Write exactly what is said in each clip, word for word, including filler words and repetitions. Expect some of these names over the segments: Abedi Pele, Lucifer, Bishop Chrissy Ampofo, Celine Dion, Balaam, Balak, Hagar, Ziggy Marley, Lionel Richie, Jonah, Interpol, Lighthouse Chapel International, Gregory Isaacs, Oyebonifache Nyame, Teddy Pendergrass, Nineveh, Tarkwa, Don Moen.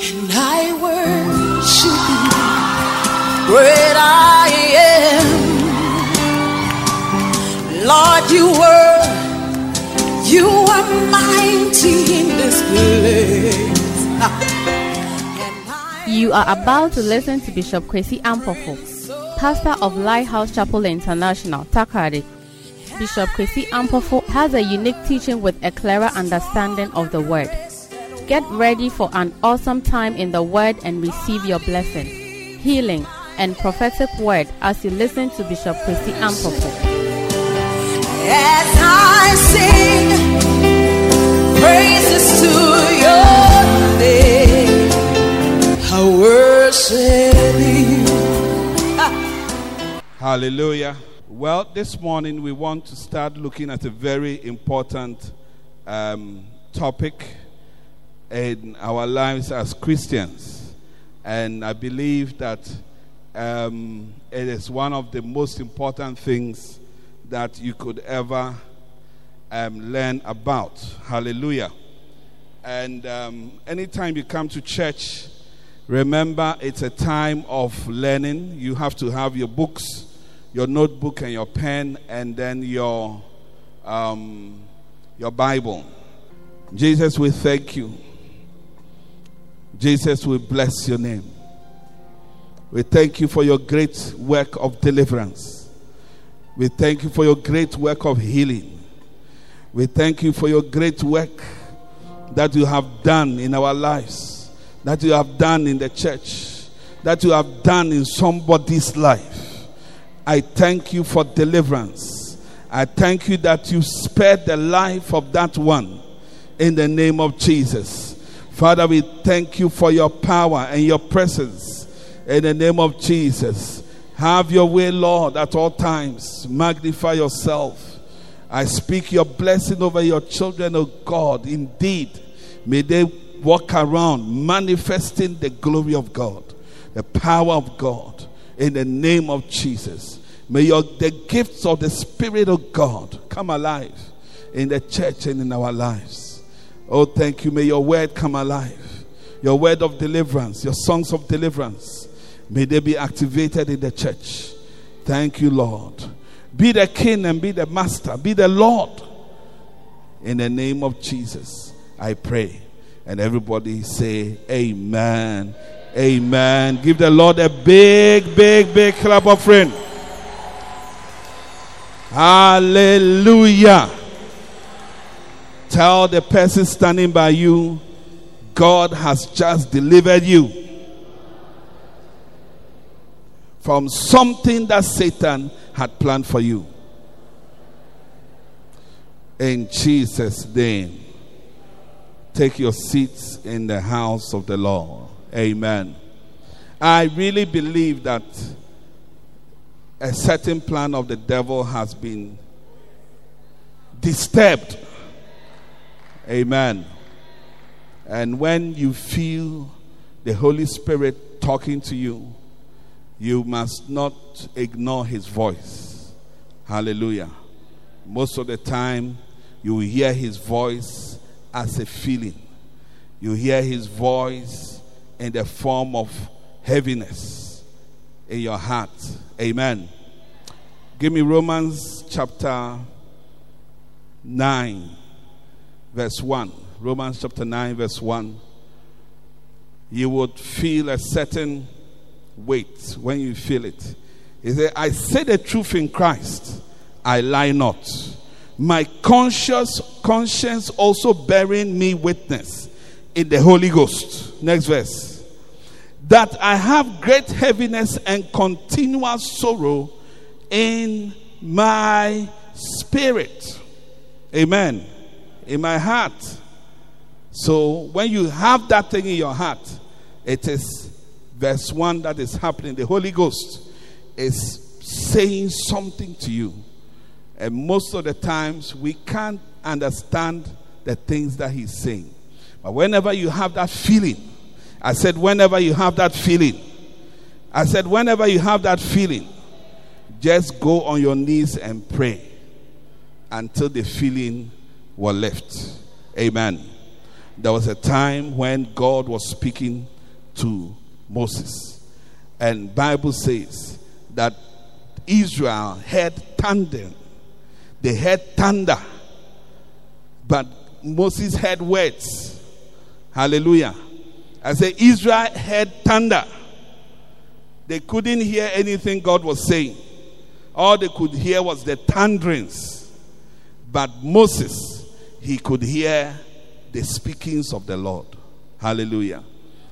and I worship you, great I am. Lord, you were, you are mighty in this place. You are about to listen to Bishop Chrissy Ampofo, pastor of Lighthouse Chapel International, Tarkwa. Bishop Chrissy Ampofo has a unique teaching with a clearer understanding of the Word. Get ready for an awesome time in the Word and receive your blessing, healing, and prophetic word as you listen to Bishop Chrissy Ampofo. As I sing praises to your name, I worship you. Hallelujah. Well, this morning we want to start looking at a very important um, topic in our lives as Christians. And I believe that um, it is one of the most important things that you could ever um, learn about. Hallelujah. And um, anytime you come to church, remember it's a time of learning. You have to have your books, your notebook and your pen, and then your um, your Bible. Jesus, we thank you. Jesus, we bless your name. We thank you for your great work of deliverance. We thank you for your great work of healing. We thank you for your great work that you have done in our lives, that you have done in the church, that you have done in somebody's life. I thank you for deliverance. I thank you that you spared the life of that one in the name of Jesus. Father, we thank you for your power and your presence in the name of Jesus. Have your way, Lord, at all times. Magnify yourself. I speak your blessing over your children, O God. Indeed, may they walk around manifesting the glory of God, the power of God. In the name of Jesus, may your, the gifts of the Spirit of God come alive in the church and in our lives. Oh, thank you. May your word come alive. Your word of deliverance, your songs of deliverance, may they be activated in the church. Thank you, Lord. Be the King and be the Master. Be the Lord. In the name of Jesus, I pray. And everybody say, amen. Amen. Give the Lord a big, big, big clap of friend. Hallelujah. Tell the person standing by you, God has just delivered you from something that Satan had planned for you. In Jesus' name, take your seats in the house of the Lord. Amen. I really believe that a certain plan of the devil has been disturbed. Amen. And when you feel the Holy Spirit talking to you, you must not ignore his voice. Hallelujah. Most of the time, you hear his voice as a feeling. You hear his voice in the form of heaviness in your heart. Amen. Give me Romans chapter nine, verse one. Romans chapter nine, verse one. You would feel a certain weight when you feel it. He said, I say the truth in Christ, I lie not. My conscious conscience also bearing me witness in the Holy Ghost. Next verse. That I have great heaviness and continual sorrow in my spirit. Amen. In my heart. So when you have that thing in your heart, it is verse one that is happening. The Holy Ghost is saying something to you. And most of the times we can't understand the things that he's saying. But whenever you have that feeling, I said, whenever you have that feeling, I said, whenever you have that feeling, just go on your knees and pray until the feeling was left. Amen. there was a time when God was speaking to Moses, and Bible says that Israel heard thunder. They heard thunder, but Moses heard words. Hallelujah. I say Israel heard thunder. They couldn't hear anything God was saying. All they could hear was the thunderings. But Moses, he could hear the speakings of the Lord. Hallelujah.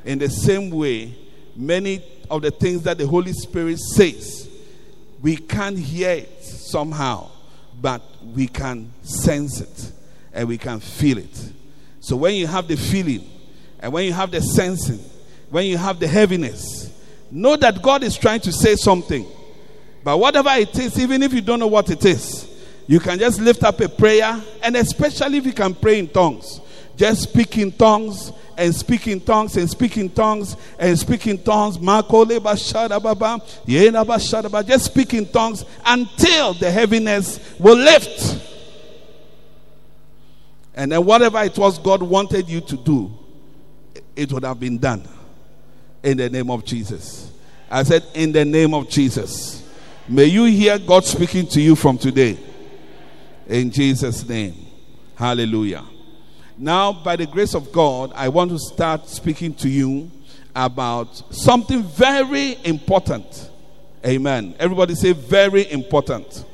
In the same way, many of the things that the Holy Spirit says, we can't hear it somehow, but we can sense it and we can feel it. So when you have the feeling and when you have the sensing, when you have the heaviness, know that God is trying to say something. But whatever it is, even if you don't know what it is, you can just lift up a prayer, and especially if you can pray in tongues, just speak in tongues and speak in tongues and speak in tongues and speak in tongues. Just speak in tongues until the heaviness will lift. And then whatever it was God wanted you to do, it would have been done. In the name of Jesus. I said, in the name of Jesus. May you hear God speaking to you from today. In Jesus' name. Hallelujah. Now, by the grace of God, I want to start speaking to you about something very important. Amen. Everybody say, very important.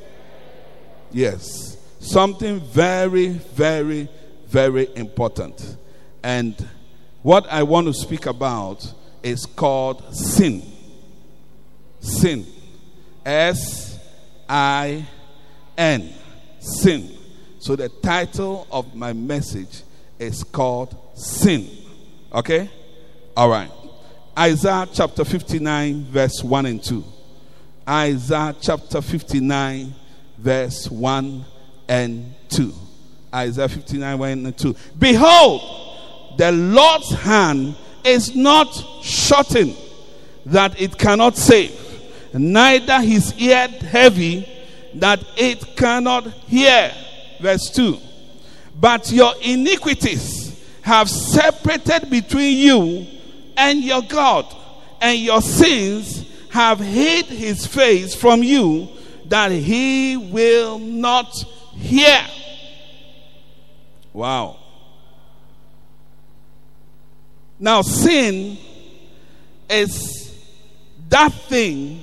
Yes. Something very, very, very important. And what I want to speak about is called sin. Sin. S I N. Sin. So the title of my message is called Sin. Okay? Alright. Isaiah chapter fifty-nine verse one and two. Isaiah chapter fifty-nine verse one and two. Isaiah fifty-nine one and two. Behold, the Lord's hand is not shortened that it cannot save, neither his ear heavy that it cannot hear. Verse two. But your iniquities have separated between you and your God, and your sins have hid his face from you that he will not hear. Wow. Now, sin is that thing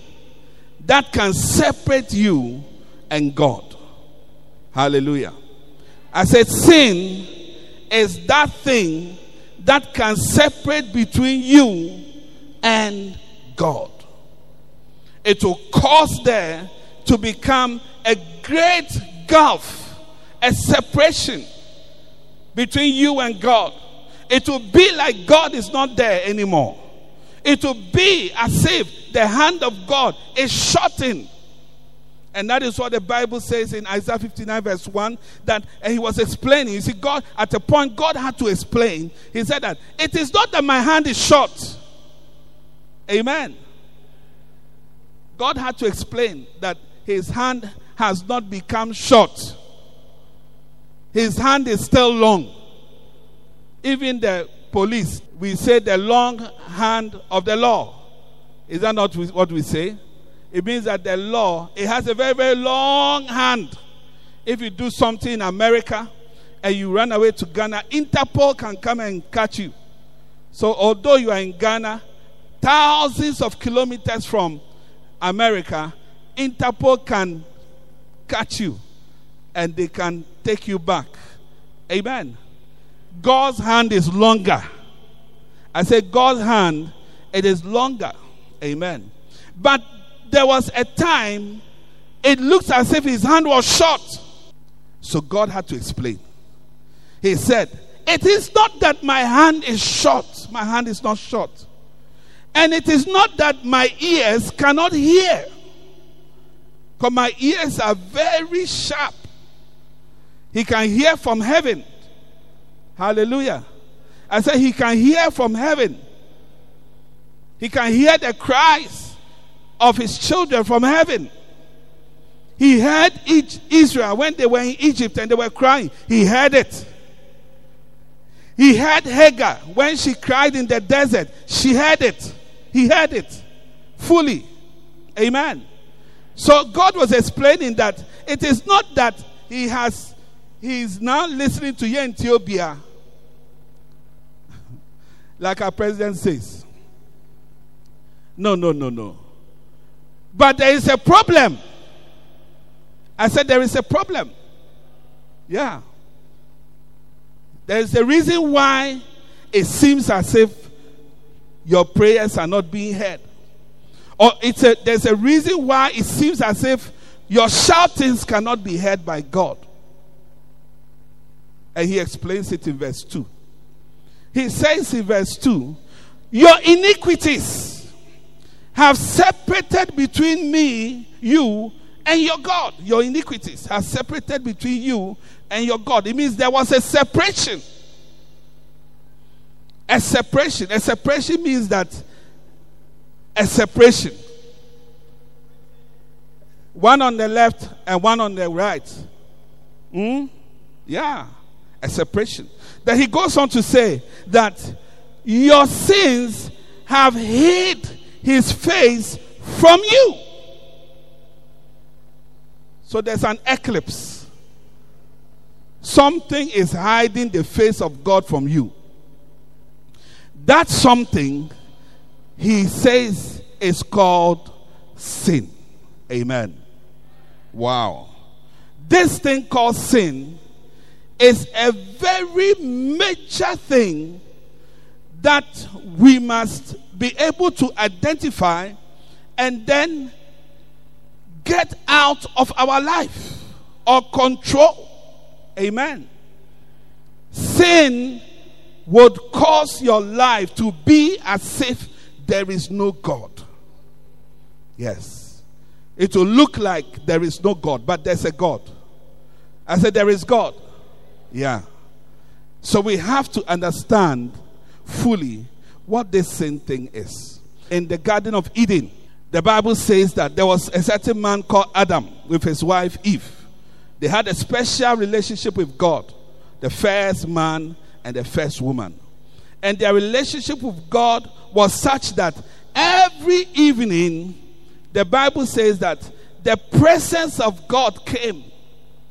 that can separate you and God. Hallelujah. I said sin is that thing that can separate between you and God. It will cause there to become a great gulf, a separation between you and God. It will be like God is not there anymore. It will be as if the hand of God is shortened. And that is what the Bible says in Isaiah fifty-nine verse one. That, and he was explaining. You see, God, at a point, God had to explain. He said that, it is not that my hand is short. Amen. God had to explain that his hand has not become short. His hand is still long. Even the police, we say the long hand of the law. Is that not what we say? It means that the law, it has a very, very long hand. If you do something in America and you run away to Ghana, Interpol can come and catch you. So although you are in Ghana, thousands of kilometers from America, Interpol can catch you and they can take you back. Amen. God's hand is longer. I say God's hand, it is longer. Amen. But there was a time it looks as if his hand was short. So God had to explain. He said, it is not that my hand is short. My hand is not short. And it is not that my ears cannot hear. Because my ears are very sharp. He can hear from heaven. Hallelujah. I said he can hear from heaven. He can hear the cries of his children from heaven. He heard Israel when they were in Egypt and they were crying. He heard it. He heard Hagar when she cried in the desert. She heard it. He heard it fully. Amen. So God was explaining that it is not that he has, he is now listening to you in Ethiopia, like our president says. No, no, no, no. But there is a problem. I said there is a problem. Yeah. There is a reason why it seems as if your prayers are not being heard. Or it's a, there's a reason why it seems as if your shoutings cannot be heard by God. And he explains it in verse two. He says in verse two, your iniquities have separated between me, you, and your God. Your iniquities have separated between you and your God. It means there was a separation. A separation. A separation means that a separation. One on the left and one on the right. Hmm? Yeah. A separation. Then he goes on to say that your sins have hid his face from you. So there's an eclipse. Something is hiding the face of God from you. That something, he says, is called sin. Amen. Wow. This thing called sin is a very major thing that we must be able to identify and then get out of our life or control. Amen. Sin would cause your life to be as if there is no God. Yes. It will look like there is no God, but there's a God. I said there is God. Yeah. So we have to understand fully what this sin thing is. In the Garden of Eden, the Bible says that there was a certain man called Adam with his wife Eve. They had a special relationship with God, the first man and the first woman. And their relationship with God was such that every evening, the Bible says that the presence of God came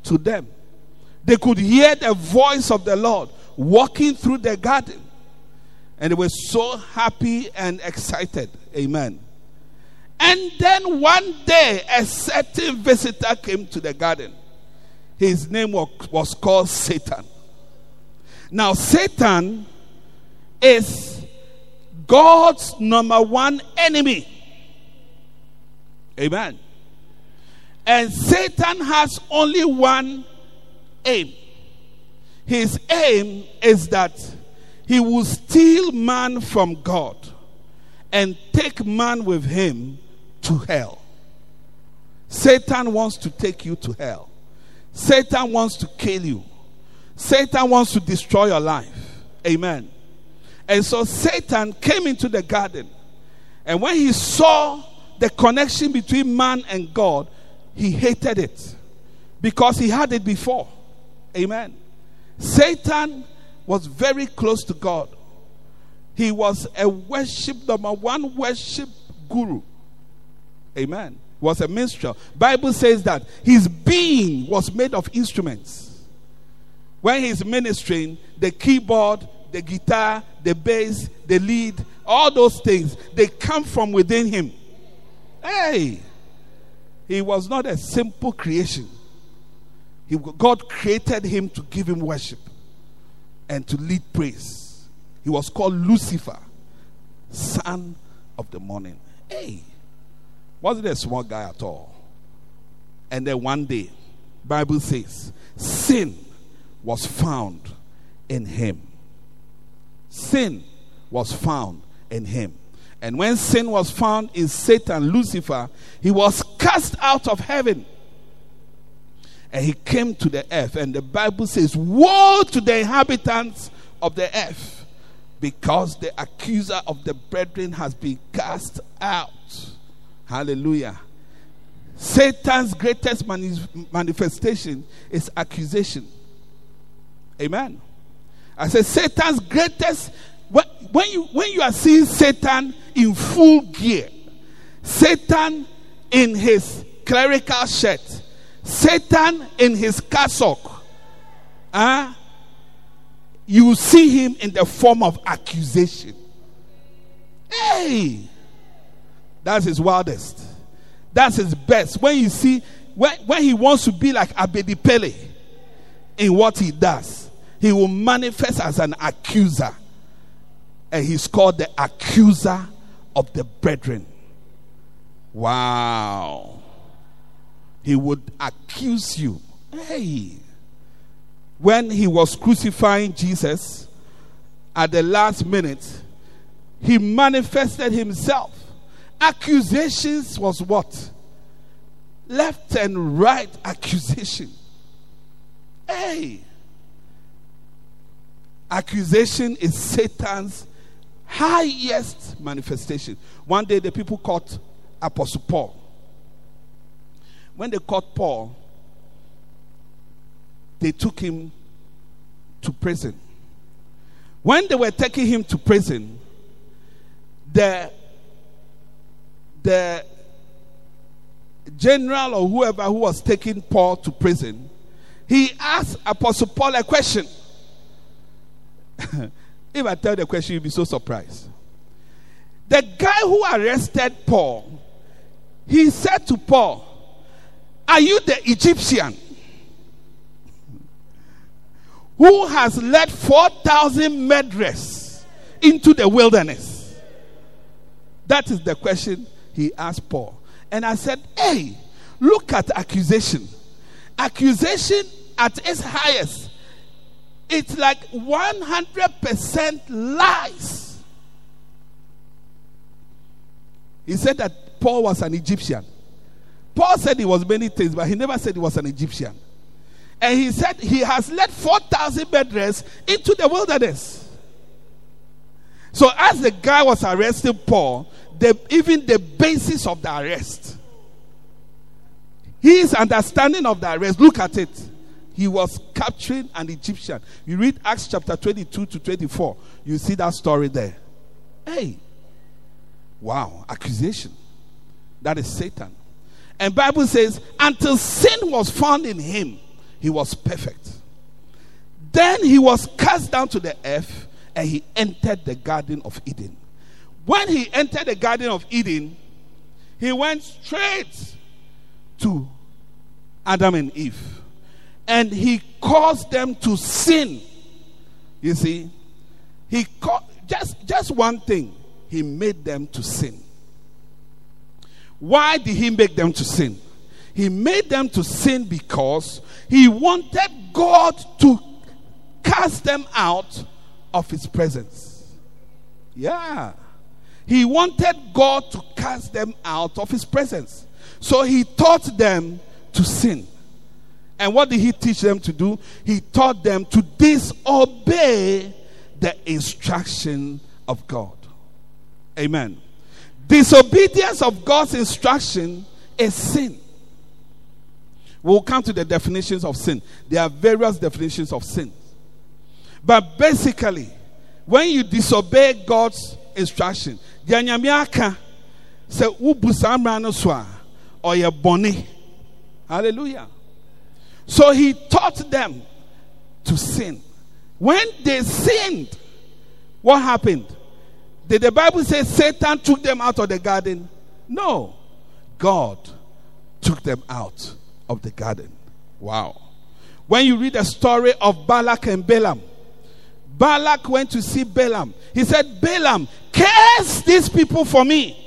to them. They could hear the voice of the Lord walking through the garden. And they were so happy and excited. Amen. And then one day, a certain visitor came to the garden. His name was called Satan. Now, Satan is God's number one enemy. Amen. And Satan has only one aim. His aim is that he will steal man from God and take man with him to hell. Satan wants to take you to hell. Satan wants to kill you. Satan wants to destroy your life. Amen. And so Satan came into the garden. And when he saw the connection between man and God, he hated it. Because he had it before. Amen. Satan was very close to God. He was a worship, number one worship guru. Amen. Was a minstrel. Bible says that his being was made of instruments. When he's ministering, the keyboard, the guitar, the bass, the lead, all those things, they come from within him. Hey! He was not a simple creation. He, God created him to give him worship and to lead praise. He was called Lucifer, son of the morning. Hey! Wasn't a small guy at all. And then one day, Bible says, sin was found in him. Sin was found in him. And when sin was found in Satan, Lucifer, he was cast out of heaven. And he came to the earth. And the Bible says, woe to the inhabitants of the earth, because the accuser of the brethren has been cast out. Hallelujah. Satan's greatest manif- manifestation is accusation. Amen. I said, Satan's greatest. When you, when you are seeing Satan in full gear, Satan in his clerical shirt, Satan in his cassock, uh, you see him in the form of accusation. Hey! That's his wildest. That's his best. When you see, when, when he wants to be like Abedi Pele in what he does, he will manifest as an accuser. And he's called the accuser of the brethren. Wow. He would accuse you. Hey. When he was crucifying Jesus, at the last minute, he manifested himself. Accusations was what? Left and right accusation. Hey. Accusation is Satan's highest manifestation. One day the people caught Apostle Paul. When they caught Paul, they took him to prison. When they were taking him to prison, the the general or whoever who was taking Paul to prison, he asked Apostle Paul a question. If I tell the question, you'll be so surprised. The guy who arrested Paul, he said to Paul, "Are you the Egyptian who has led four thousand murderers into the wilderness?" That is the question he asked Paul. And I said, hey, look at accusation. Accusation at its highest. It's like one hundred percent lies. He said that Paul was an Egyptian. Paul said he was many things, but he never said he was an Egyptian. And he said he has led four thousand murderers into the wilderness. So as the guy was arresting Paul, the, even the basis of the arrest, his understanding of the arrest, look at it. He was capturing an Egyptian. You read Acts chapter twenty-two to twenty-four. You see that story there. Hey. Wow. Accusation. That is Satan. And Bible says, until sin was found in him, he was perfect. Then he was cast down to the earth, and he entered the Garden of Eden. When he entered the Garden of Eden, he went straight to Adam and Eve. And he caused them to sin. You see, he co- just, just one thing, he made them to sin. Why did he make them to sin? He made them to sin because he wanted God to cast them out of his presence. Yeah. He wanted God to cast them out of his presence. So he taught them to sin. And what did he teach them to do? He taught them to disobey the instruction of God. Amen. Disobedience of God's instruction is sin. We'll come to the definitions of sin. There are various definitions of sin. But basically, when you disobey God's instruction, hallelujah. So he taught them to sin. When they sinned, what happened? Did the Bible say Satan took them out of the garden? No. God took them out of the garden. Wow. When you read the story of Balak and Balaam, Balak went to see Balaam. He said, Balaam, curse these people for me.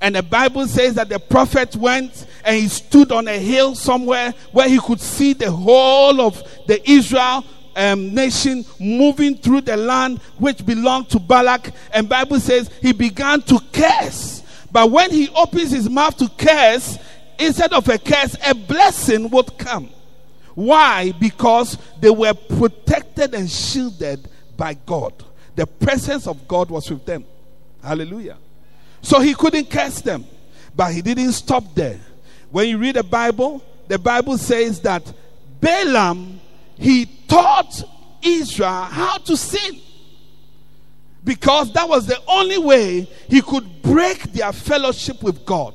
And the Bible says that the prophet went and he stood on a hill somewhere where he could see the whole of the Israel Um, nation moving through the land which belonged to Balak, and Bible says he began to curse. But when he opens his mouth to curse, instead of a curse, a blessing would come. Why? Because they were protected and shielded by God. The presence of God was with them. Hallelujah. So he couldn't curse them, but he didn't stop there. When you read the Bible, the Bible says that Balaam, he taught Israel how to sin, because that was the only way he could break their fellowship with God.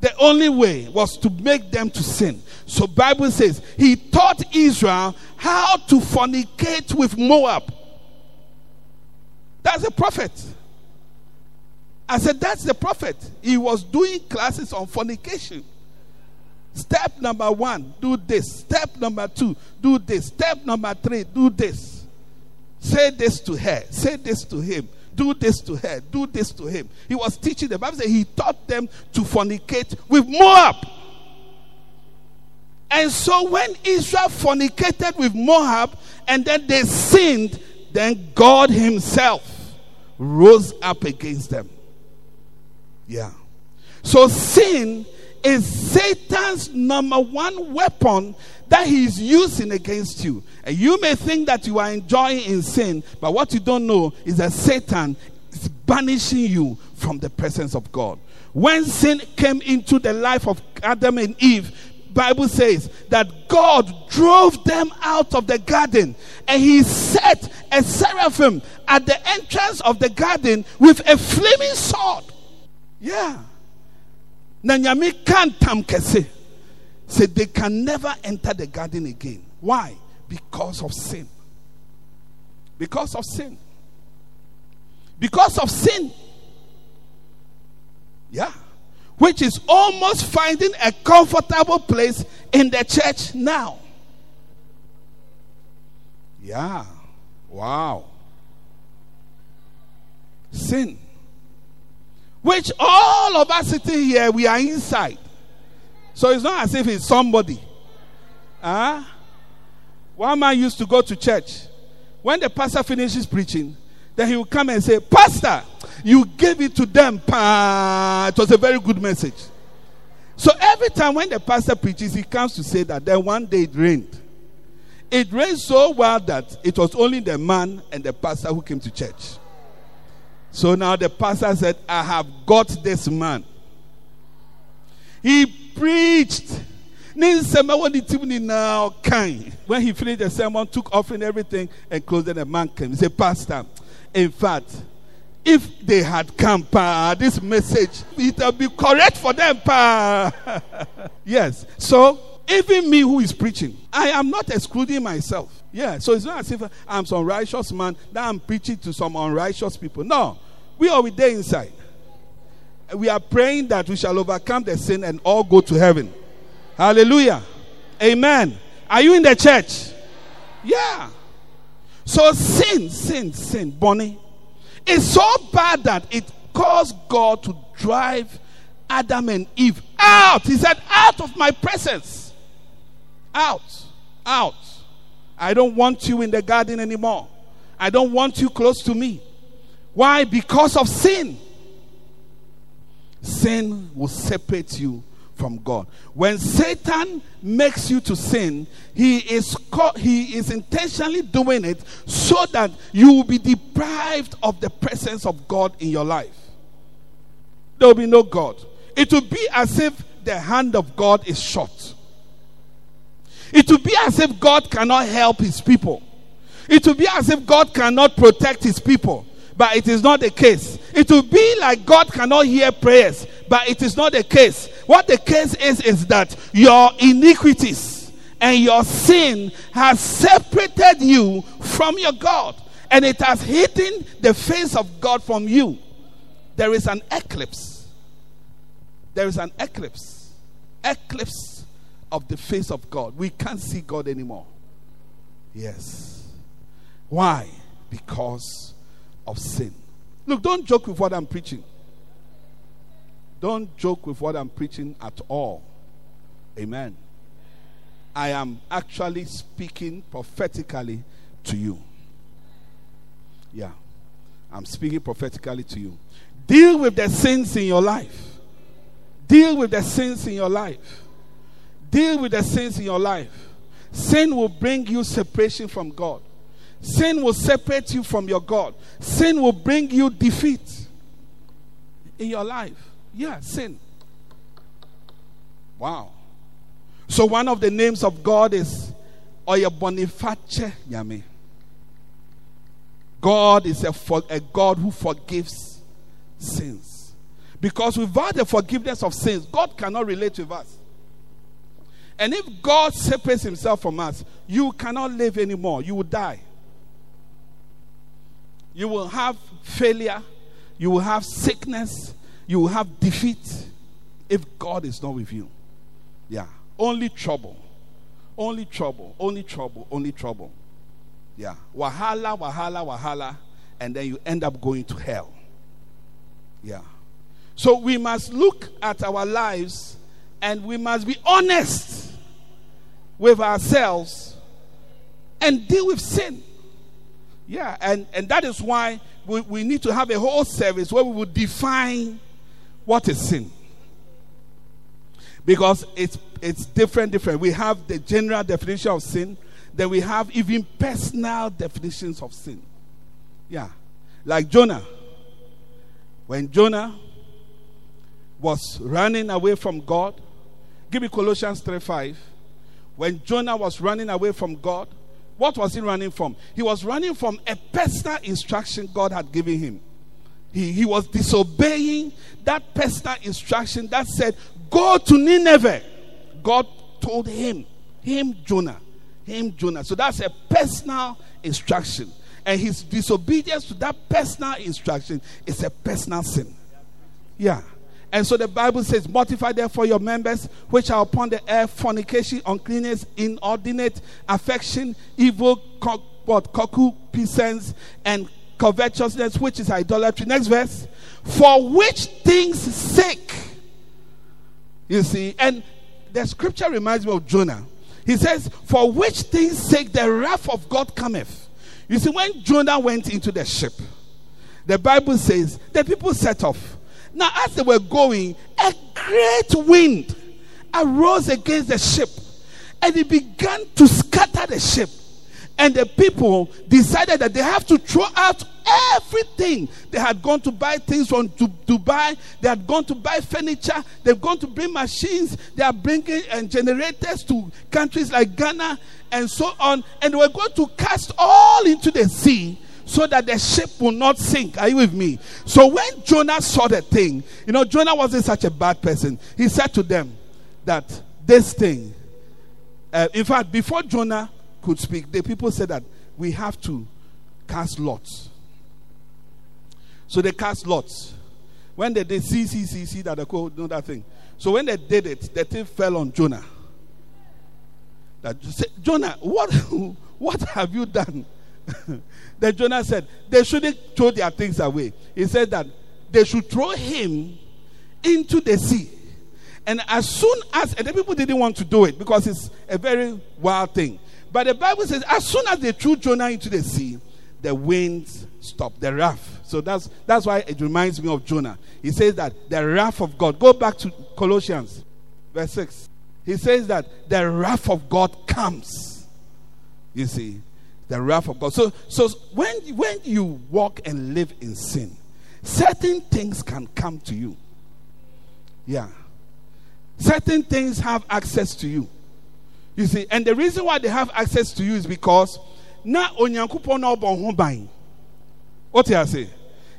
The only way was to make them to sin. So Bible says he taught Israel how to fornicate with Moab. That's a prophet. I said, that's the prophet. He was doing classes on fornication. Step number one, do this. Step number two, do this. Step number three, do this. Say this to her. Say this to him. Do this to her. Do this to him. He was teaching them. The Bible says he taught them to fornicate with Moab. And so when Israel fornicated with Moab and then they sinned, then God himself rose up against them. Yeah. So sin is Satan's number one weapon that he's using against you. And you may think that you are enjoying in sin, but what you don't know is that Satan is banishing you from the presence of God. When sin came into the life of Adam and Eve, Bible says that God drove them out of the garden, and he set a seraphim at the entrance of the garden with a flaming sword. Yeah. Said they can never enter the garden again. Why? Because of sin. Because of sin. Because of sin. Yeah. Which is almost finding a comfortable place in the church now. Yeah. Wow. Sin. Which all of us sitting here, we are inside. So it's not as if it's somebody. Huh? One man used to go to church. When the pastor finishes preaching, then he will come and say, "Pastor, you gave it to them. Pa. It was a very good message." So every time when the pastor preaches, he comes to say that. Then one day it rained. It rained so well that it was only the man and the pastor who came to church. So now the pastor said, "I have got this man." He preached. When he finished the sermon, took offering, everything, and closed, and the man came. He said, "Pastor, in fact, if they had come, pa, this message, it would be correct for them, pa." Yes. So, even me who is preaching, I am not excluding myself. Yeah. So, it's not as if I'm some righteous man that I'm preaching to some unrighteous people. No. We are there inside. We are praying that we shall overcome the sin and all go to heaven. Hallelujah. Amen. Are you in the church? Yeah. So sin, sin, sin, Bonnie, it's so bad that it caused God to drive Adam and Eve out. He said, "Out of my presence. Out. Out. I don't want you in the garden anymore. I don't want you close to me." Why? Because of sin. Sin will separate you from God. When Satan makes you to sin, he is co- he is intentionally doing it so that you will be deprived of the presence of God in your life. There will be no God. It will be as if the hand of God is short. It will be as if God cannot help his people. It will be as if God cannot protect his people. But it is not the case. It will be like God cannot hear prayers, but it is not the case. What the case is, is that your iniquities and your sin has separated you from your God, and it has hidden the face of God from you. There is an eclipse. There is an eclipse. Eclipse of the face of God. We can't see God anymore. Yes. Why? Because of sin. Look, don't joke with what I'm preaching. Don't joke with what I'm preaching at all. Amen. I am actually speaking prophetically to you. Yeah. I'm speaking prophetically to you. Deal with the sins in your life. Deal with the sins in your life. Deal with the sins in your life. Sin will bring you separation from God. Sin will separate you from your God. Sin will bring you defeat in your life. Yeah, sin. Wow. So one of the names of God is Oyebonifache Nyame. God is a, for, a God who forgives sins. Because without the forgiveness of sins, God cannot relate with us. And if God separates himself from us, you cannot live anymore. You will die. You will have failure. You will have sickness. You will have defeat if God is not with you. Yeah. Only trouble. Only trouble. Only trouble. Only trouble. Yeah. Wahala, wahala, wahala. And then you end up going to hell. Yeah. So we must look at our lives and we must be honest with ourselves and deal with sin. Yeah, and, and that is why we, we need to have a whole service where we will define what is sin. Because it's, it's different, different. We have the general definition of sin. Then we have even personal definitions of sin. Yeah. Like Jonah. When Jonah was running away from God. Give me Colossians three five. When Jonah was running away from God, what was he running from? He was running from a personal instruction God had given him. He, he was disobeying that personal instruction that said, go to Nineveh. God told him, him Jonah, him Jonah. So that's a personal instruction. And his disobedience to that personal instruction is a personal sin. Yeah. And so the Bible says, mortify therefore your members which are upon the earth, fornication, uncleanness, inordinate affection, evil concupiscence, and covetousness, which is idolatry. Next verse. For which things sake. You see, and the scripture reminds me of Jonah. He says, for which things sake the wrath of God cometh. You see, when Jonah went into the ship, the Bible says, the people set off. Now, as they were going, a great wind arose against the ship, and it began to scatter the ship. And the people decided that they have to throw out everything. They had gone to buy things from Dubai. They had gone to buy furniture. They've gone to bring machines. They are bringing and generators to countries like Ghana and so on. And they were going to cast all into the sea, so that the ship will not sink. Are you with me? So when Jonah saw the thing, you know, Jonah wasn't such a bad person. He said to them that this thing, uh, in fact, before Jonah could speak, the people said that we have to cast lots. So they cast lots. When they did see, see, see, see, that they could know that thing. So when they did it, the thing fell on Jonah. That said, Jonah, what, what have you done? Then Jonah said, they shouldn't throw their things away. He said that they should throw him into the sea. And as soon as, and the people didn't want to do it because it's a very wild thing. But the Bible says, as soon as they threw Jonah into the sea, the wind stopped, the wrath. So that's, that's why it reminds me of Jonah. He says that the wrath of God, go back to Colossians verse six. He says that the wrath of God comes. You see. The wrath of God. So, so when, when you walk and live in sin, certain things can come to you. Yeah. Certain things have access to you. You see, and the reason why they have access to you is because na onyankopon na obo ho ban. What you say?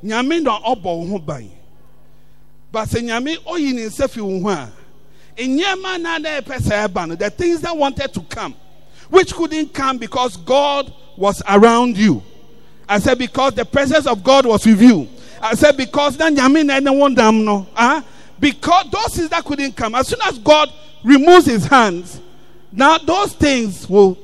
Nyame na obo ho ban. But say nyame oyi ni nsefi wo ho a. Enyema na na pesa ban, the things that wanted to come, which couldn't come because God was around you. I said, because the presence of God was with you. I said, because uh, because those things that couldn't come, as soon as God removes his hands, now those things will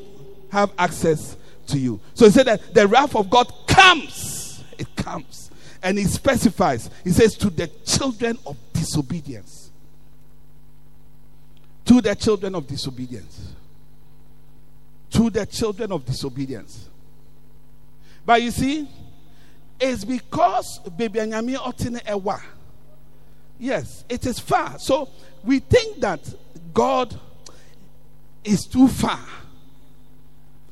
have access to you. So he said that the wrath of God comes. It comes. And he specifies. He says, to the children of disobedience. To the children of disobedience. To the children of disobedience. But you see, it's because baby anyami otine ewa. Yes, it is far. So we think that God is too far.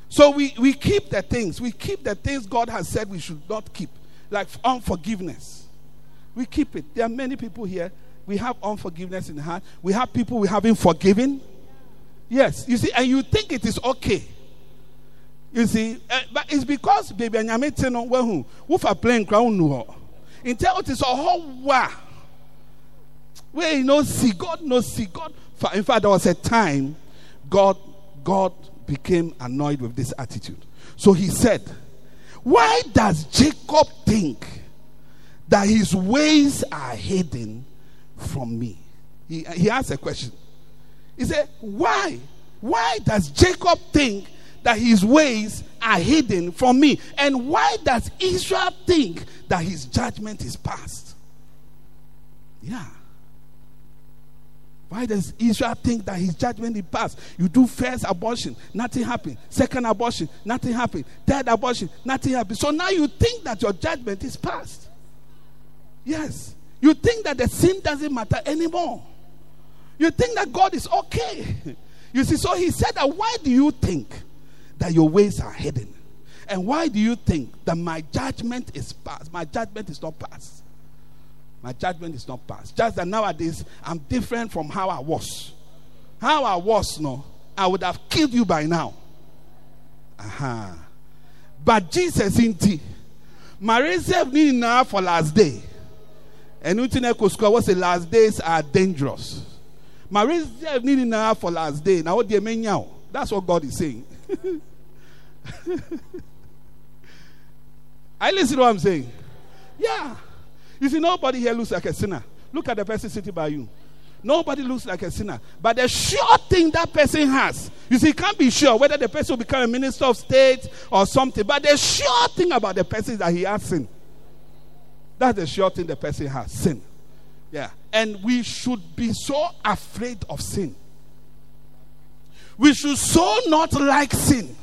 So we, we keep the things. We keep the things God has said we should not keep. Like unforgiveness. We keep it. There are many people here. We have unforgiveness in the heart. We have people we haven't forgiven. Yes, you see, and you think it is okay. You see, uh, but it's because baby and Yami Tino who who are playing crown no. In tell it is a whole war. Where you know see God, no see God. In fact, there was a time God God became annoyed with this attitude. So he said, why does Jacob think that his ways are hidden from me? He, he asked a question. He said, why? Why does Jacob think that his ways are hidden from me? And why does Israel think that his judgment is past? Yeah. Why does Israel think that his judgment is past? You do first abortion, nothing happened. Second abortion, nothing happened. Third abortion, nothing happened. So now you think that your judgment is past. Yes. You think that the sin doesn't matter anymore. You think that God is okay. You see, so he said that why do you think that your ways are hidden? And why do you think that my judgment is past? My judgment is not past. My judgment is not past. Just that nowadays, I'm different from how I was. How I was, no, I would have killed you by now. Aha. Uh-huh. But Jesus in tea, my reserve need now for last day. And what's the last days are dangerous. My reserve need now for last day. Now what do you mean now? That's what God is saying. I listen to what I'm saying. Yeah. You see, nobody here looks like a sinner. Look at the person sitting by you. Nobody looks like a sinner. But the sure thing that person has, you see, you can't be sure whether the person will become a minister of state or something. But the sure thing about the person is that he has sin. That's the sure thing the person has, sin. Yeah. And we should be so afraid of sin. We should so not like sin.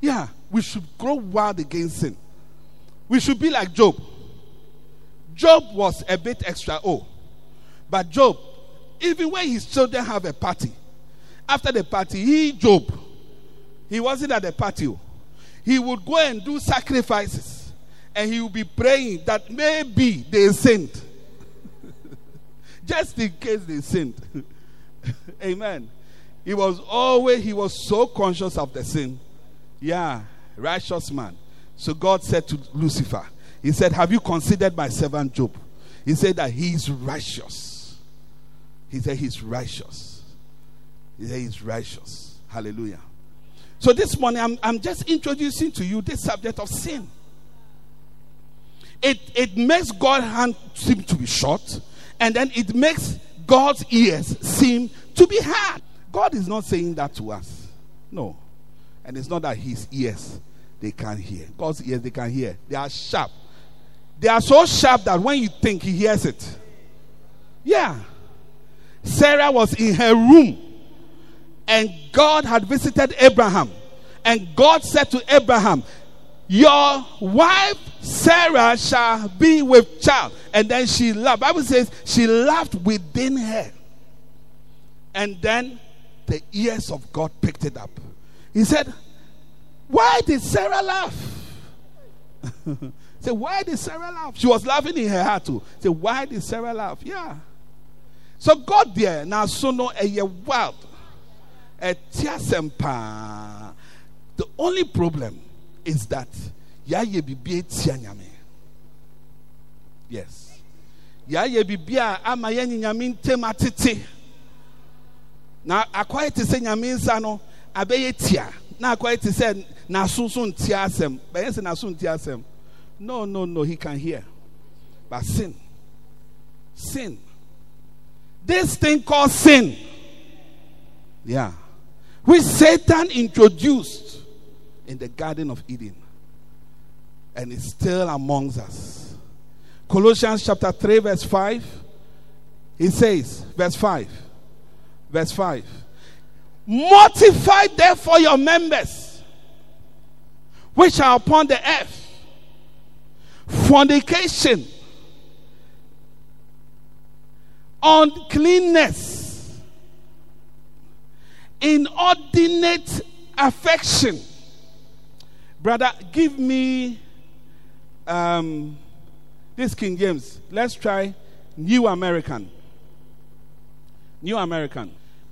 Yeah. We should grow wild against sin. We should be like Job. Job was a bit extra old. But Job, even when his children have a party, after the party, he, Job, he wasn't at the party. He would go and do sacrifices. And he would be praying that maybe they sinned. Just in case they sinned. Amen. He was always, he was so conscious of the sin. Yeah, righteous man. So God said to Lucifer, he said, have you considered my servant Job? He said that he is righteous. He said he's righteous. He said he's righteous. Hallelujah. So this morning, I'm, I'm just introducing to you this subject of sin. It, it makes God's hand seem to be short. And then it makes God's ears seem to be hard. God is not saying that to us. No. And it's not that his ears, they can hear. God's ears, they can hear. They are sharp. They are so sharp that when you think, he hears it. Yeah. Sarah was in her room. And God had visited Abraham. And God said to Abraham, your wife Sarah shall be with child. And then she laughed. The Bible says she laughed within her. And then the ears of God picked it up. He said, why did Sarah laugh? Say, why did Sarah laugh? She was laughing in her heart too. Say, why did Sarah laugh? Yeah. So God there now so no a year wild. A tear sempa. The only problem is that ya ye bibi tia nyame. Yes. Ya ye bibi ama ye nyame ntema tete. Na akwa te se nyame nsa no abeye tia. Na akwa te se na sunsun tia sem. Ba ye se na sunsun tia sem. No, no, no, he can hear. But sin. Sin. This thing called sin. Yeah. Which Satan introduced in the Garden of Eden. And it's still amongst us. Colossians chapter three verse five. It says, verse five. Verse five. Mortify therefore your members, which are upon the earth. Fornication, uncleanness, inordinate affection. Brother, give me um, this King James. Let's try New American. New American.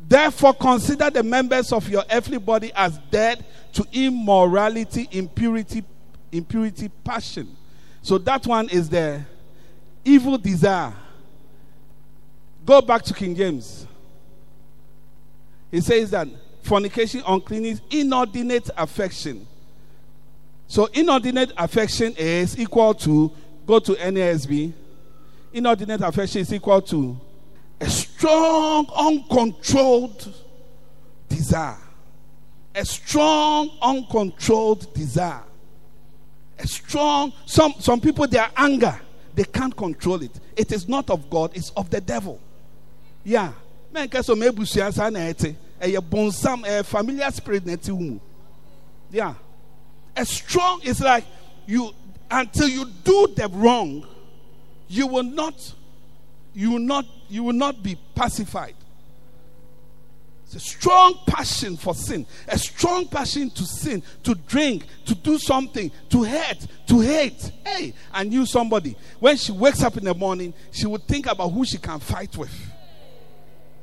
Therefore, consider the members of your earthly body as dead to immorality, impurity, impurity, passion. So that one is the evil desire. Go back to King James. He says that fornication, uncleanness, inordinate affection. So inordinate affection is equal to, go to N A S B, inordinate affection is equal to a strong, uncontrolled desire. A strong, uncontrolled desire. A strong, some, some people, their anger, they can't control it. It is not of God, it's of the devil. Yeah. Familiar spirit. Yeah. A strong is like you, until you do the wrong, you will not, you will not, you will not be pacified. It's a strong passion for sin, a strong passion to sin, to drink, to do something, to hurt, to hate. Hey, I knew somebody. When she wakes up in the morning, she would think about who she can fight with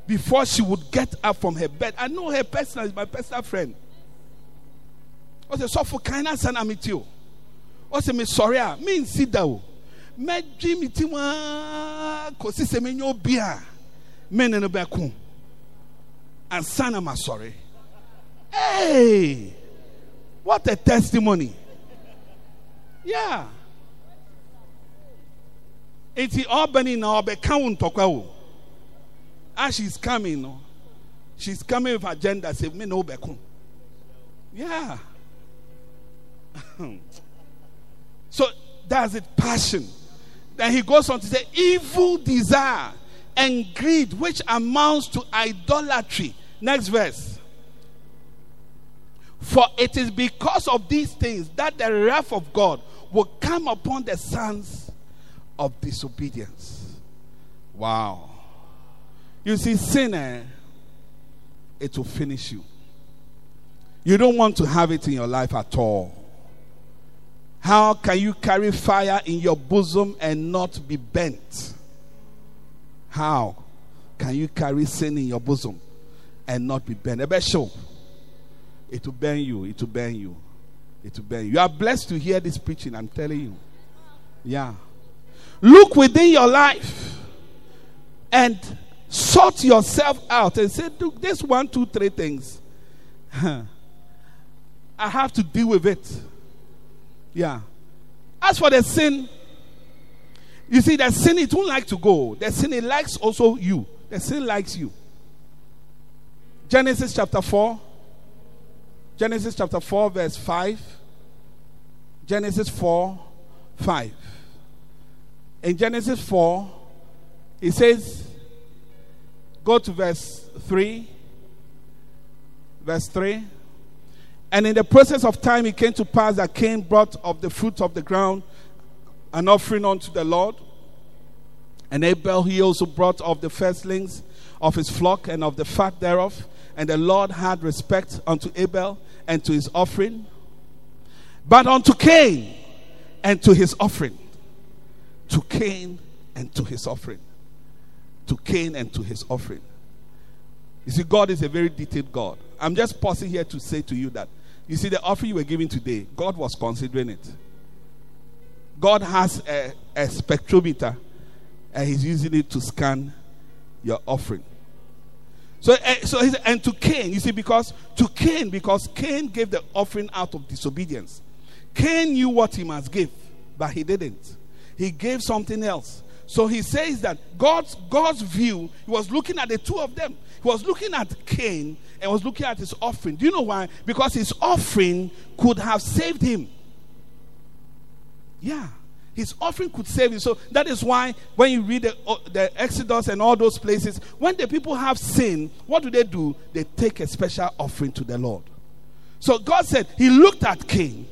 before she would get up from her bed. I know her personally, my personal friend. Ose sofo kaina sana mitio. Ose me sorry ah me nsidao. Me dream itima kosi se me nyo bia. Me ne no be kun. And sana ma sorry. Hey! What a testimony. Yeah. Iti obani na obeka untokwa wo. As she's coming, no. She's coming with agenda say me no be kun. Yeah. So that's it, passion. Then he goes on to say evil desire and greed, which amounts to idolatry. Next verse. For it is because of these things that the wrath of God will come upon the sons of disobedience. Wow. You see, sinner, it will finish you. You don't want to have it in your life at all. How can you carry fire in your bosom and not be burnt? How can you carry sin in your bosom and not be burnt? It will burn you. It will burn you. It will burn you. You are blessed to hear this preaching, I'm telling you. Yeah. Look within your life and sort yourself out and say, look, this one, two, three things. I have to deal with it. Yeah. As for the sin, you see, the sin, it won't like to go. The sin, it likes also you. The sin likes you. Genesis chapter four. Genesis chapter four, verse five. Genesis four, five. In Genesis four, it says, go to verse three. Verse three. And in the process of time, it came to pass that Cain brought of the fruit of the ground an offering unto the Lord. And Abel, he also brought of the firstlings of his flock and of the fat thereof. And the Lord had respect unto Abel and to his offering, but unto Cain and to his offering. To Cain and to his offering. To Cain and to his offering. You see, God is a very detailed God. I'm just pausing here to say to you that you see, the offering you were giving today, God was considering it. God has a, a spectrometer, and He's using it to scan your offering. So, so he's, and to Cain, you see, because to Cain, because Cain gave the offering out of disobedience. Cain knew what he must give, but he didn't. He gave something else. So he says that God's God's view, He was looking at the two of them. He was looking at Cain and was looking at his offering. Do you know why? Because his offering could have saved him. Yeah. His offering could save him. So that is why when you read the, the Exodus and all those places, when the people have sin, what do they do? They take a special offering to the Lord. So God said, He looked at Cain.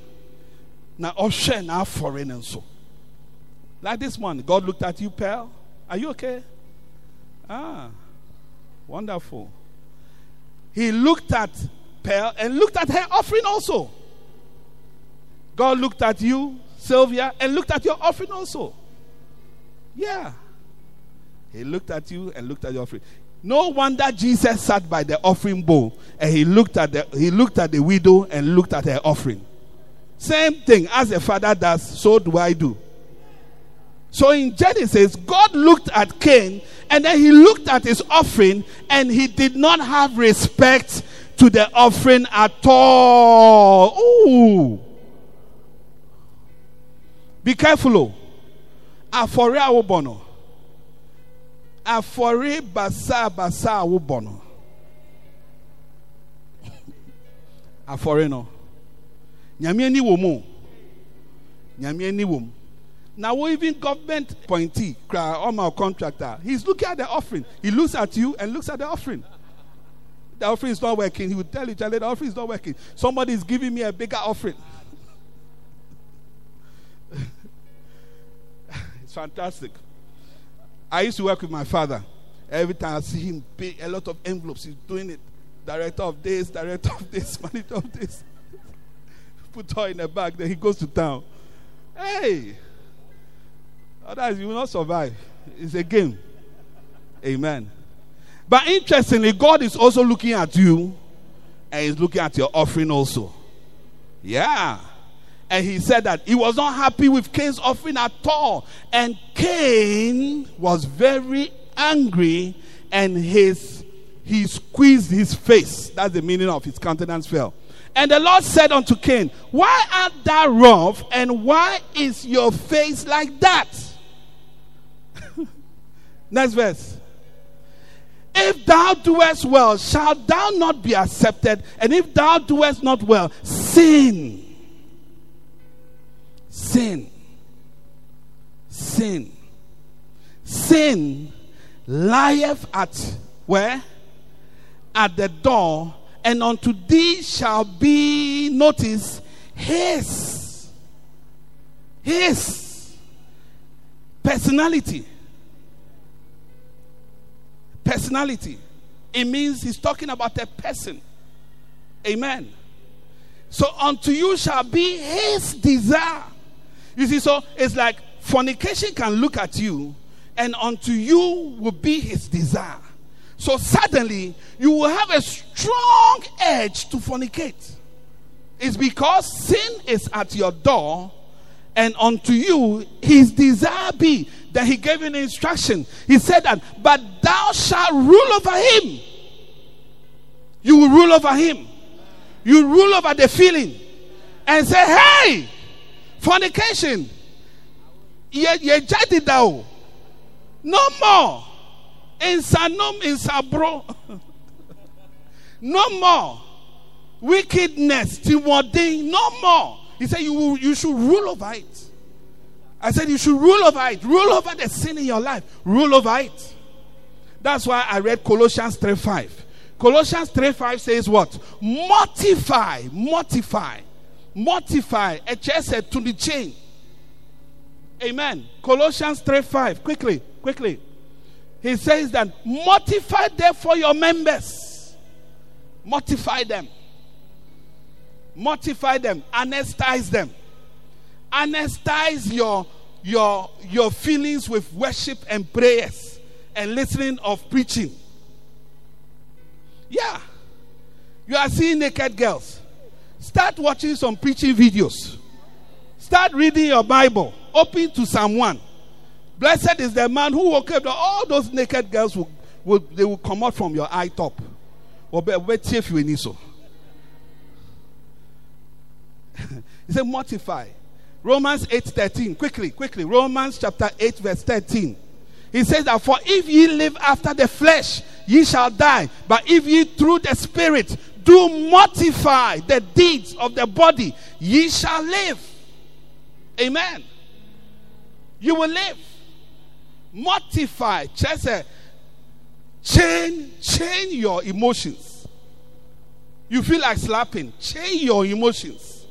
Now, Oshen, now foreign and so. Like this one, God looked at you, pal. Are you okay? Ah, wonderful. He looked at Pearl and looked at her offering also. God looked at you, Sylvia, and looked at your offering also. Yeah. He looked at you and looked at your offering. No wonder Jesus sat by the offering bowl and he looked at the he looked at the widow and looked at her offering. Same thing as the Father does, so do I do. So in Genesis, God looked at Cain and then he looked at his offering and he did not have respect to the offering at all. Ooh. Be careful. Afori awobono. Afori basa basa awobono. Afori no. Nyamie ni womu. Nyamie ni womu. Now even government appointee, or my contractor, he's looking at the offering. He looks at you and looks at the offering. The offering is not working. He would tell you, the offering is not working. Somebody is giving me a bigger offering. It's fantastic. I used to work with my father. Every time I see him pay a lot of envelopes, he's doing it. Director of this, director of this, manager of this. Put her in a bag, then he goes to town. Hey! Otherwise, you will not survive. It's a game. Amen. But interestingly, God is also looking at you and he's looking at your offering also. Yeah. And he said that he was not happy with Cain's offering at all. And Cain was very angry and his he squeezed his face. That's the meaning of his countenance fell. And the Lord said unto Cain, why art thou wroth, and why is your face like that? Next verse. If thou doest well, shalt thou not be accepted? And if thou doest not well, sin. Sin. Sin. Sin lieth at where? At the door. And unto thee shall be, notice, his, his personality. Personality. It means he's talking about a person. Amen. So unto you shall be his desire. You see, so it's like fornication can look at you and unto you will be his desire. So suddenly, you will have a strong edge to fornicate. It's because sin is at your door, and unto you his desire be. That he gave an instruction. He said that, but thou shalt rule over him. You will rule over him. You rule over the feeling. And say, hey, fornication. No more. Insanom insabro. No more wickedness. No more. He said you will, you should rule over it. I said you should rule over it. Rule over the sin in your life. Rule over it. That's why I read Colossians three five. Colossians three five says what? Mortify. Mortify. Mortify. A chesed to the chain. Amen. Colossians three five. Quickly. Quickly. He says that mortify therefore your members. Mortify them. Mortify them. Anesthetize them. Anesthetize your your your feelings with worship and prayers and listening of preaching. Yeah. You are seeing naked girls. Start watching some preaching videos. Start reading your Bible. Open to someone. Blessed is the man who woke up. All those naked girls will, will they will come out from your eye top. He said, mortify. Romans eight thirteen. Quickly, quickly. Romans chapter eight verse thirteen. He says that for if ye live after the flesh, ye shall die. But if ye through the Spirit do mortify the deeds of the body, ye shall live. Amen. You will live. Mortify. Just uh, change, change your emotions. You feel like slapping. Change your emotions.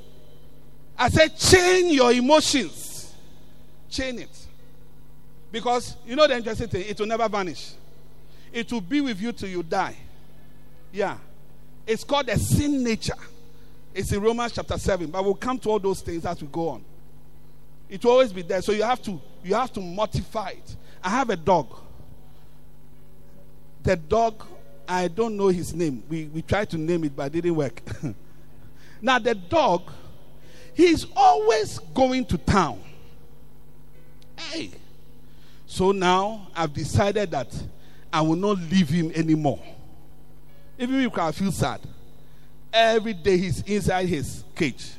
I said change your emotions. Change it. Because, you know the interesting thing, it will never vanish. It will be with you till you die. Yeah. It's called the sin nature. It's in Romans chapter seven. But we'll come to all those things as we go on. It will always be there. So you have to you have to mortify it. I have a dog. the dog, I don't know his name. We, we tried to name it, but it didn't work. Now, the dog, he's always going to town. Hey. So now, I've decided that I will not leave him anymore. Even if I feel sad, every day he's inside his cage.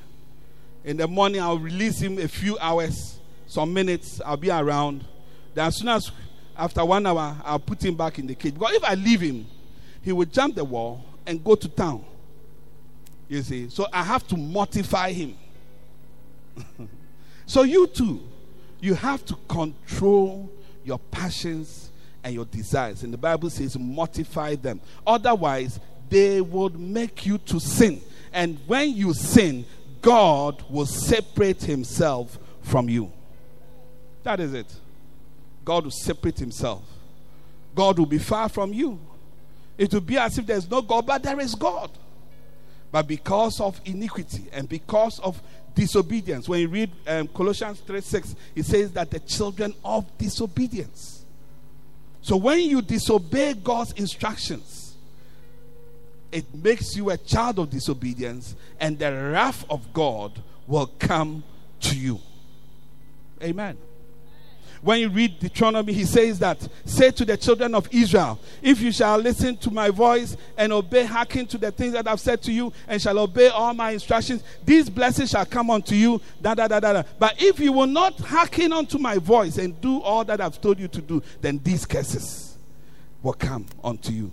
In the morning, I'll release him a few hours, some minutes. I'll be around. Then as soon as, after one hour, I'll put him back in the cage. Because if I leave him, he will jump the wall and go to town. You see? So I have to mortify him. So you too, you have to control your passions and your desires. And the Bible says, mortify them. Otherwise, they would make you to sin. And when you sin, God will separate himself from you. That is it. God will separate himself. God will be far from you. It will be as if there's no God, but there is God. But because of iniquity and because of disobedience, when you read um, Colossians three six, it says that the children of disobedience. So when you disobey God's instructions, it makes you a child of disobedience, and the wrath of God will come to you. Amen. When you read Deuteronomy, he says that, say to the children of Israel, if you shall listen to my voice and obey, hearken to the things that I've said to you, and shall obey all my instructions, these blessings shall come unto you. Da, da, da, da, da. But if you will not hearken unto my voice and do all that I've told you to do, then these curses will come unto you.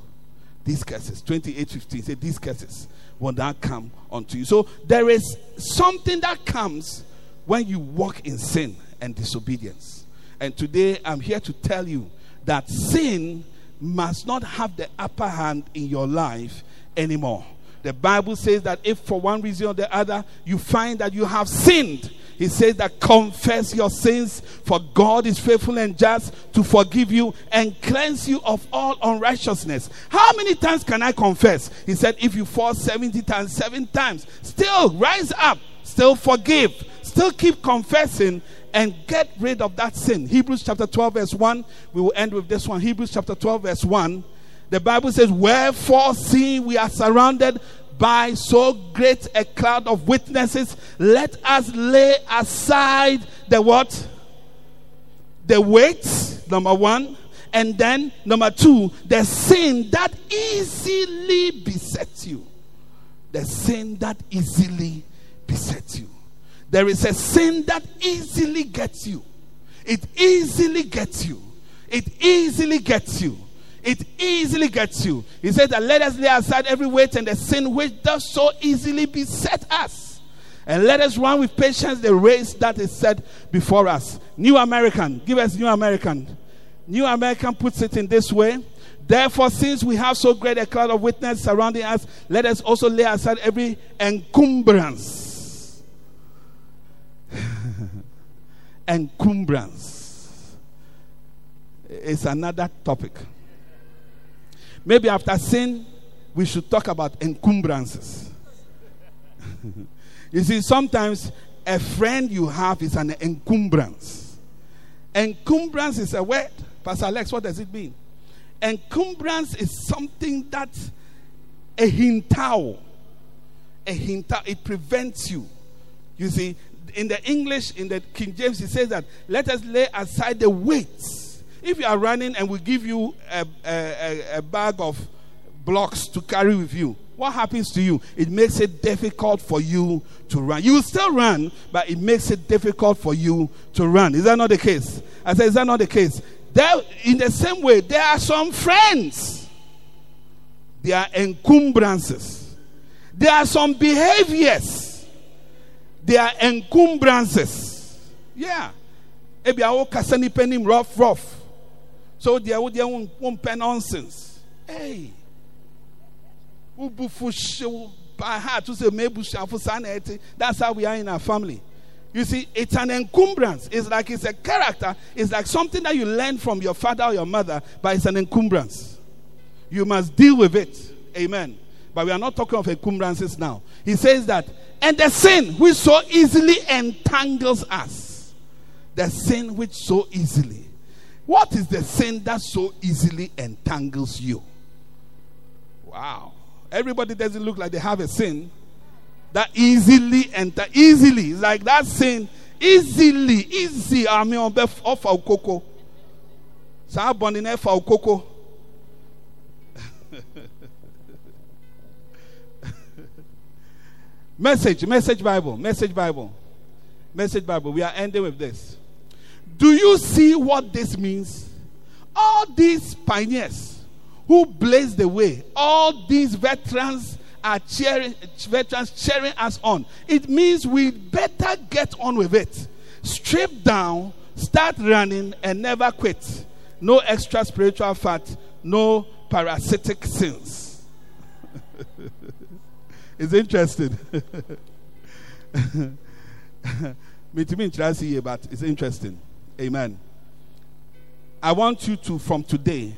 These curses, twenty-eight fifteen, say these curses will not come unto you. So there is something that comes when you walk in sin and disobedience. And today I'm here to tell you that sin must not have the upper hand in your life anymore. The Bible says that if for one reason or the other you find that you have sinned, he says that confess your sins, for God is faithful and just to forgive you and cleanse you of all unrighteousness. How many times can I confess? He said, if you fall seventy times, seven times, still rise up, still forgive, still keep confessing and get rid of that sin. Hebrews chapter twelve verse one, we will end with this one. Hebrews chapter twelve verse one, the Bible says, wherefore seeing we are surrounded by so great a cloud of witnesses, let us lay aside the what? The weight, number one. And then, number two, the sin that easily besets you. The sin that easily besets you. There is a sin that easily gets you. It easily gets you. It easily gets you. It easily gets you. He said that let us lay aside every weight and the sin which does so easily beset us. And let us run with patience the race that is set before us. New American. Give us New American. New American puts it in this way. Therefore, since we have so great a cloud of witnesses surrounding us, let us also lay aside every encumbrance. Encumbrance. It's another topic. Maybe after sin, we should talk about encumbrances. You see, sometimes a friend you have is an encumbrance. Encumbrance is a word. Pastor Alex, what does it mean? Encumbrance is something that a hintao, a hintao, it prevents you. You see, in the English, in the King James, it says that let us lay aside the weights. If you are running and we give you a, a, a bag of blocks to carry with you, what happens to you? It makes it difficult for you to run. You still run, but it makes it difficult for you to run. Is that not the case? I said, is that not the case? There, in the same way, there are some friends. There are encumbrances. There are some behaviors. There are encumbrances. Yeah. Maybe I will cast any penny rough, rough. So they won't pay nonsense. Hey, that's how we are in our family. You see, it's an encumbrance. It's like it's a character. It's like something that you learn from your father or your mother, but it's an encumbrance. You must deal with it. Amen. But we are not talking of encumbrances now. He says that, and the sin which so easily entangles us, the sin which so easily What is the sin that so easily entangles you? Wow. Everybody doesn't look like they have a sin that easily enter easily like that sin easily easy. I mean, on behalf of our cocoa. So I'm born in F our cocoa. Message, message Bible, message Bible, message Bible. We are ending with this. Do you see what this means? All these pioneers who blazed the way, all these veterans are cheering, veterans cheering us on. It means we better get on with it. Strip down, start running, and never quit. No extra spiritual fat, no parasitic sins. It's interesting. But it's interesting. Amen. I want you to, from today,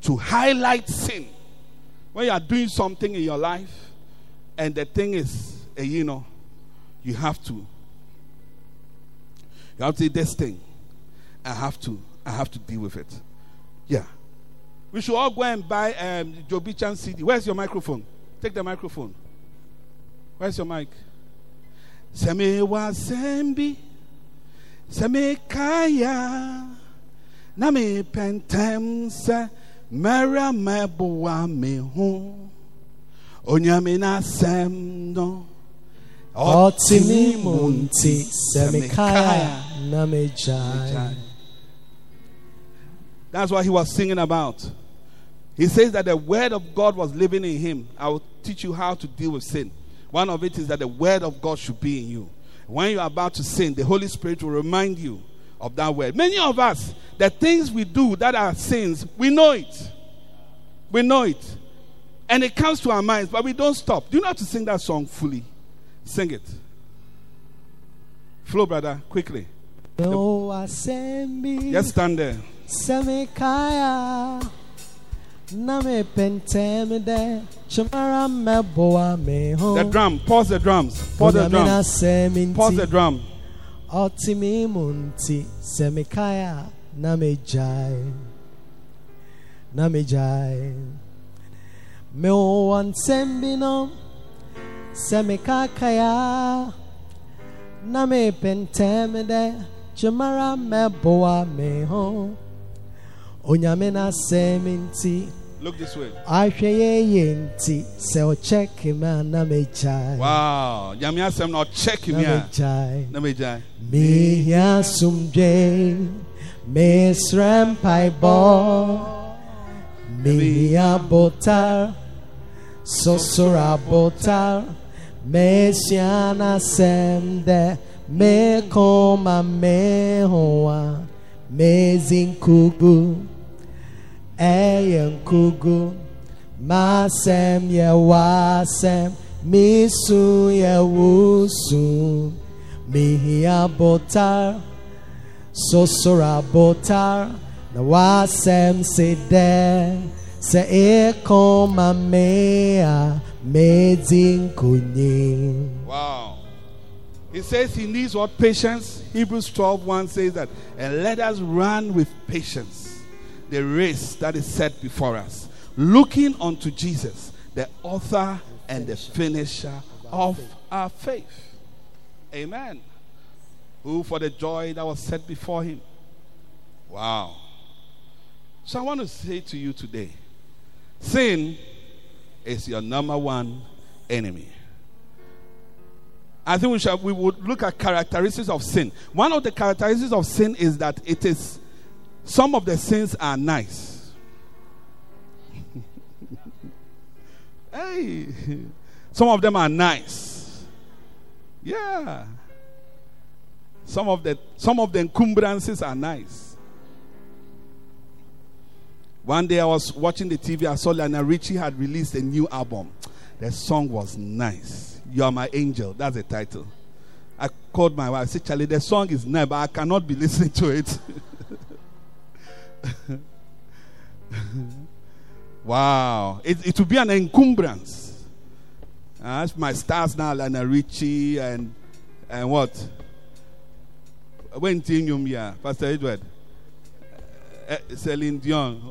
to highlight sin. When you are doing something in your life, and the thing is, you know, you have to, you have to say this thing. I have to, I have to deal with it. Yeah. We should all go and buy um, Joby Chan C D. Where's your microphone? Take the microphone. Where's your mic? Semewa sembi. Semekaya nami pentemse mera meboa mehu onyamina semdo otini munti semekaya namejai. That's what he was singing about. He says that the word of God was living in him. I will teach you how to deal with sin. One of it is that the word of God should be in you. When you are about to sin, the Holy Spirit will remind you of that word. Many of us, the things we do that are sins, we know it. We know it. And it comes to our minds, but we don't stop. Do you know how to sing that song fully? Sing it. Flow, brother, quickly. No, send me. Yes, stand there. Semikaya. The drum, pause the drums, pause the drum, pause the drum. Look this way. Wow. Yamia sem not check him here. Namejai. Me yasum jane. Me sram pai bo. Me abotar. Sosura botar. Me siana sem de. Me koma me hoa. Me zinkubu. Eyan kugu masem yewasem misu yewusu mihia botar sosora botar na wasem sede se ekoma mea medzin kunyi. Wow. He says he needs what? Patience. Hebrews twelve one says that, and let us run with patience the race that is set before us, looking unto Jesus, the author and the finisher of our faith. Amen. Who for the joy that was set before him. Wow. So I want to say to you today, sin is your number one enemy. I think we should, we would look at characteristics of sin. One of the characteristics of sin is that it is, some of the sins are nice. Hey, some of them are nice. Yeah. Some of the some of the encumbrances are nice. One day I was watching the T V. I saw Lionel Richie had released a new album. The song was nice. You Are My Angel. That's the title. I called my wife. I said, Charlie, the song is nice, but I cannot be listening to it. Wow. It, it will be an encumbrance. Uh, that's my stars now, Lana Richie and and what? When Pastor Edward. Celine Dion.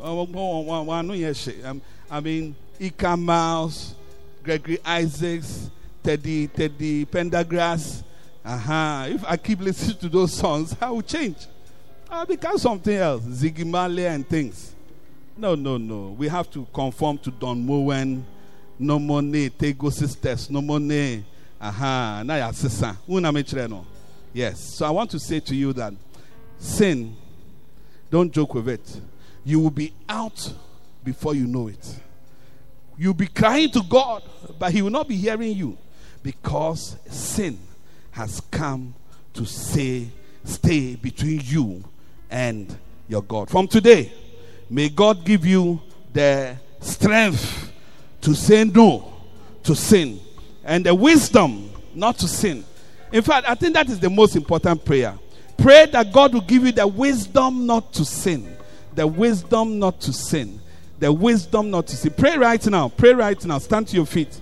I mean, Ika Miles, Gregory Isaacs, Teddy Teddy Pendergrass. Uh-huh. If I keep listening to those songs, I will change. I'll become something else. Ziggy Marley and things. No, no, no. We have to conform to Don Moen. No money, Tego sisters. No money. Aha. Na ya sister. Una me treno. Yes. So I want to say to you that sin, don't joke with it. You will be out before you know it. You'll be crying to God, but He will not be hearing you, because sin has come to say, stay between you and your God. From today, may God give you the strength to say no to sin, and the wisdom not to sin. In fact, I think that is the most important prayer. Pray that God will give you the wisdom not to sin. The wisdom not to sin. The wisdom not to sin. Pray right now. Pray right now. Stand to your feet.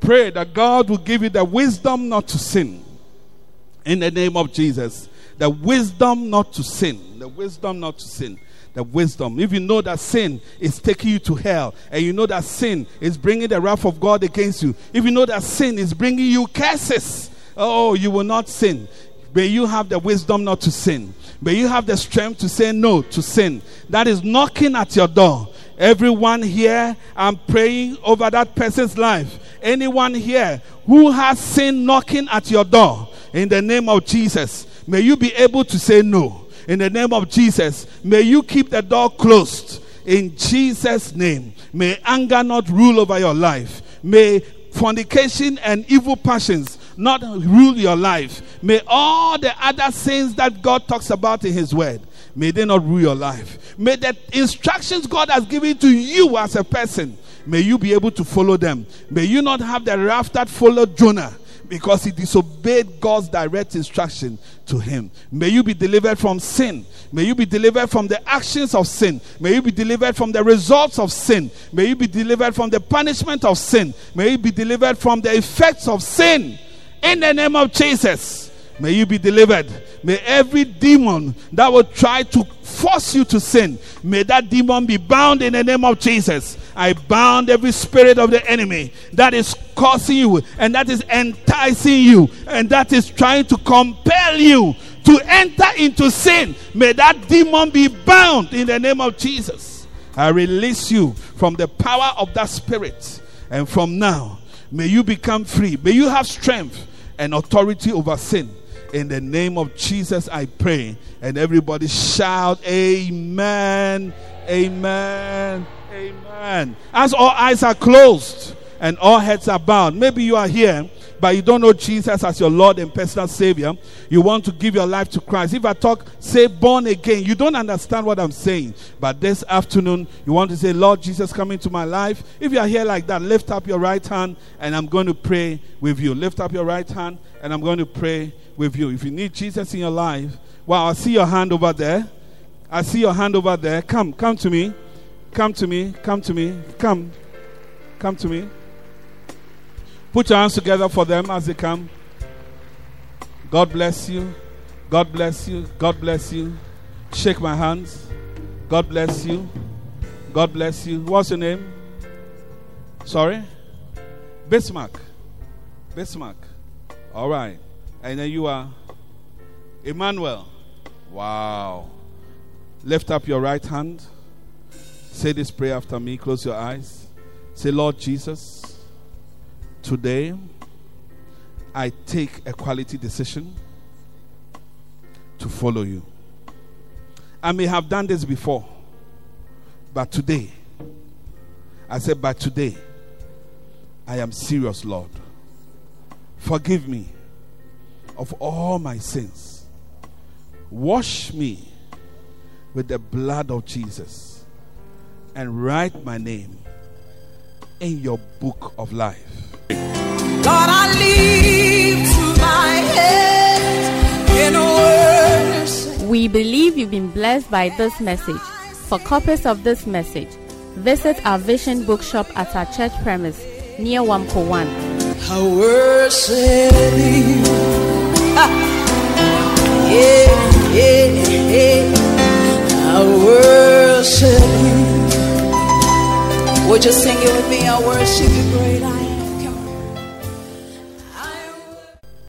Pray that God will give you the wisdom not to sin. In the name of Jesus. The wisdom not to sin. The wisdom not to sin. The wisdom. If you know that sin is taking you to hell, and you know that sin is bringing the wrath of God against you, if you know that sin is bringing you curses, oh, you will not sin. May you have the wisdom not to sin. May you have the strength to say no to sin. That is knocking at your door. Everyone here, I'm praying over that person's life. Anyone here who has sin knocking at your door, in the name of Jesus, may you be able to say no. In the name of Jesus, may you keep the door closed. In Jesus' name, may anger not rule over your life. May fornication and evil passions not rule your life. May all the other sins that God talks about in His word, may they not rule your life. May the instructions God has given to you as a person, may you be able to follow them. May you not have the wrath that followed Jonah, because he disobeyed God's direct instruction to him. May you be delivered from sin. May you be delivered from the actions of sin. May you be delivered from the results of sin. May you be delivered from the punishment of sin. May you be delivered from the effects of sin. In the name of Jesus, may you be delivered. May every demon that will try to force you to sin, may that demon be bound in the name of Jesus. I bound every spirit of the enemy that is causing you, and that is enticing you, and that is trying to compel you to enter into sin. May that demon be bound in the name of Jesus. I release you from the power of that spirit, and from now, may you become free. May you have strength and authority over sin. In the name of Jesus, I pray. And everybody shout, amen, amen, amen. As all eyes are closed and all heads are bowed, maybe you are here, but you don't know Jesus as your Lord and personal Savior. You want to give your life to Christ. If I talk, say born again, you don't understand what I'm saying. But this afternoon, you want to say, Lord Jesus, come into my life. If you are here like that, lift up your right hand and I'm going to pray with you. Lift up your right hand and I'm going to pray with you. If you need Jesus in your life, wow, I see your hand over there. I see your hand over there. Come, come to me. Come to me. Come to me. Come. Come to me. Put your hands together for them as they come. God bless you. God bless you. God bless you. Shake my hands. God bless you. God bless you. What's your name? Sorry? Bismarck. Bismarck. All right. And then you are Emmanuel. Wow. Lift up your right hand. Say this prayer after me. Close your eyes. Say, Lord Jesus, today, I take a quality decision to follow you. I may have done this before, but today, I said, but today, I am serious, Lord. Forgive me of all my sins. Wash me with the blood of Jesus and write my name in your book of life. God, I leave to my head in words. We believe you've been blessed by this message. For copies of this message, visit our Vision Bookshop at our church premise near Wampo one. I worship you. Ah. Yeah, yeah, yeah. I I worship you. Would you sing it with me? I worship you, great I.